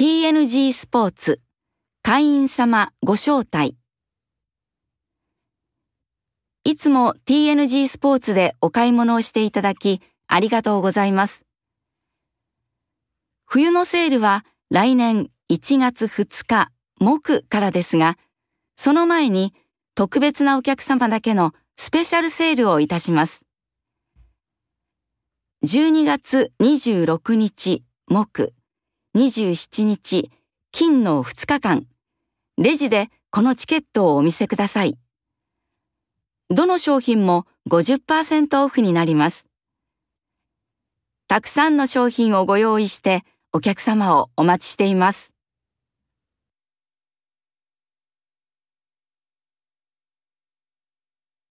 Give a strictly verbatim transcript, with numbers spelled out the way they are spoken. ティーエヌジー スポーツ会員様ご招待。いつも ティーエヌジー スポーツでお買い物をしていただきありがとうございます。冬のセールは来年いちがつふつか木からですが、その前に特別なお客様だけのスペシャルセールをいたします。じゅうにがつにじゅうろくにち木、にじゅうしちにち金のふつかかん、レジでこのチケットをお見せください。どの商品も ごじゅっパーセント オフになります。たくさんの商品をご用意してお客様をお待ちしています。